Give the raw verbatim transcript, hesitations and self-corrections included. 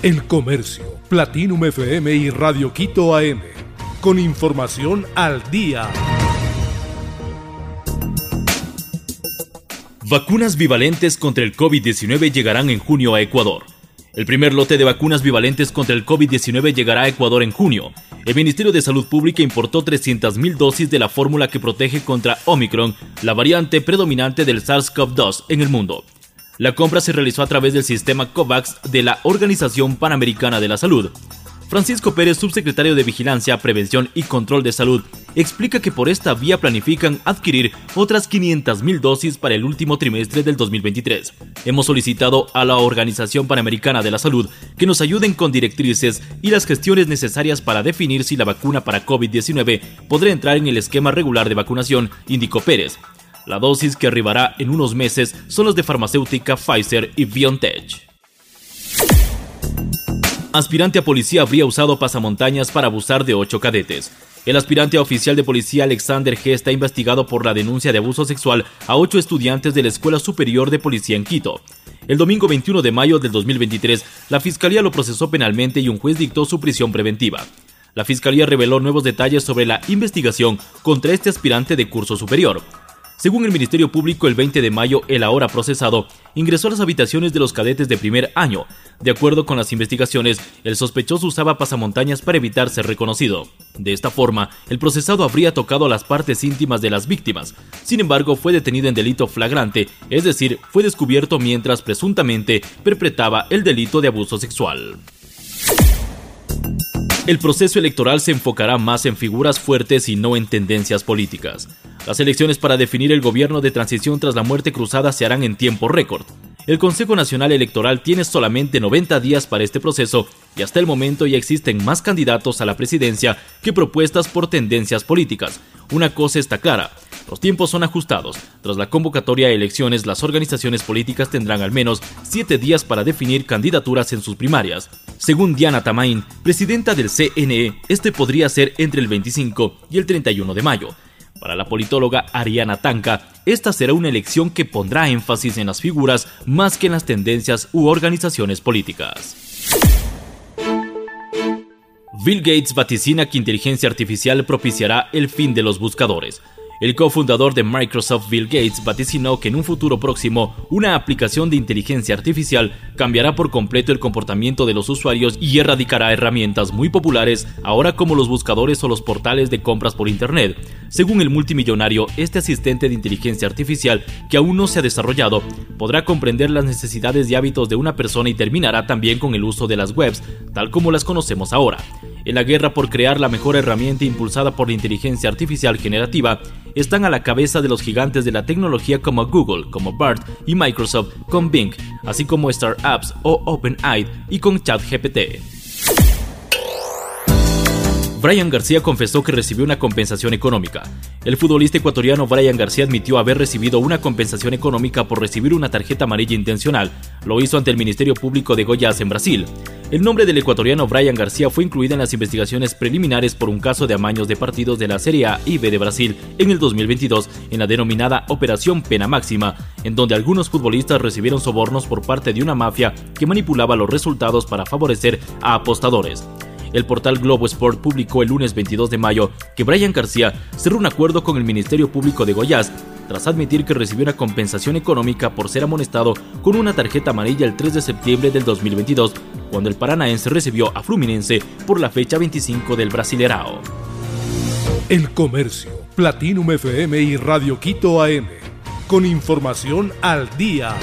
El Comercio, Platinum F M y Radio Quito A M, con información al día. Vacunas bivalentes contra el COVID diecinueve llegarán en junio a Ecuador. El primer lote de vacunas bivalentes contra el COVID diecinueve llegará a Ecuador en junio. El Ministerio de Salud Pública importó trescientas mil dosis de la fórmula que protege contra Omicron, la variante predominante del SARS-CoV dos en el mundo. La compra se realizó a través del sistema COVAX de la Organización Panamericana de la Salud. Francisco Pérez, subsecretario de Vigilancia, Prevención y Control de Salud, explica que por esta vía planifican adquirir otras quinientas mil dosis para el último trimestre del dos mil veintitrés. Hemos solicitado a la Organización Panamericana de la Salud que nos ayuden con directrices y las gestiones necesarias para definir si la vacuna para COVID diecinueve podrá entrar en el esquema regular de vacunación, indicó Pérez. La dosis que arribará en unos meses son las de farmacéutica Pfizer y BioNTech. Aspirante a policía habría usado pasamontañas para abusar de ocho cadetes. El aspirante a oficial de policía Alexander G está investigado por la denuncia de abuso sexual a ocho estudiantes de la Escuela Superior de Policía en Quito. El domingo veintiuno de mayo del dos mil veintitrés, la Fiscalía lo procesó penalmente y un juez dictó su prisión preventiva. La Fiscalía reveló nuevos detalles sobre la investigación contra este aspirante de curso superior. Según el Ministerio Público, el veinte de mayo, el ahora procesado ingresó a las habitaciones de los cadetes de primer año. De acuerdo con las investigaciones, el sospechoso usaba pasamontañas para evitar ser reconocido. De esta forma, el procesado habría tocado a las partes íntimas de las víctimas. Sin embargo, fue detenido en delito flagrante, es decir, fue descubierto mientras presuntamente perpetraba el delito de abuso sexual. El proceso electoral se enfocará más en figuras fuertes y no en tendencias políticas. Las elecciones para definir el gobierno de transición tras la muerte cruzada se harán en tiempo récord. El Consejo Nacional Electoral tiene solamente noventa días para este proceso y hasta el momento ya existen más candidatos a la presidencia que propuestas por tendencias políticas. Una cosa está clara, los tiempos son ajustados. Tras la convocatoria a elecciones, las organizaciones políticas tendrán al menos siete días para definir candidaturas en sus primarias. Según Diana Tamahín, presidenta del C N E, este podría ser entre el veinticinco y el treinta y uno de mayo. Para la politóloga Ariana Tanca, esta será una elección que pondrá énfasis en las figuras más que en las tendencias u organizaciones políticas. Bill Gates vaticina que inteligencia artificial propiciará el fin de los buscadores. El cofundador de Microsoft, Bill Gates, vaticinó que en un futuro próximo, una aplicación de inteligencia artificial cambiará por completo el comportamiento de los usuarios y erradicará herramientas muy populares ahora como los buscadores o los portales de compras por Internet. Según el multimillonario, este asistente de inteligencia artificial, que aún no se ha desarrollado, podrá comprender las necesidades y hábitos de una persona y terminará también con el uso de las webs, tal como las conocemos ahora. En la guerra por crear la mejor herramienta impulsada por la inteligencia artificial generativa, están a la cabeza de los gigantes de la tecnología como Google, como Bard y Microsoft con Bing, así como startups o OpenAI y con ChatGPT. Bryan García confesó que recibió una compensación económica. El futbolista ecuatoriano Bryan García admitió haber recibido una compensación económica por recibir una tarjeta amarilla intencional. Lo hizo ante el Ministerio Público de Goiás en Brasil. El nombre del ecuatoriano Bryan García fue incluido en las investigaciones preliminares por un caso de amaños de partidos de la Serie A y B de Brasil en el dos mil veintidós en la denominada Operación Pena Máxima, en donde algunos futbolistas recibieron sobornos por parte de una mafia que manipulaba los resultados para favorecer a apostadores. El portal Globo Sport publicó el lunes veintidós de mayo que Bryan García cerró un acuerdo con el Ministerio Público de Goiás tras admitir que recibió una compensación económica por ser amonestado con una tarjeta amarilla el tres de septiembre del dos mil veintidós, cuando el Paranaense recibió a Fluminense por la fecha veinticinco del Brasileirao. El Comercio, Platinum F M y Radio Quito A M, con información al día.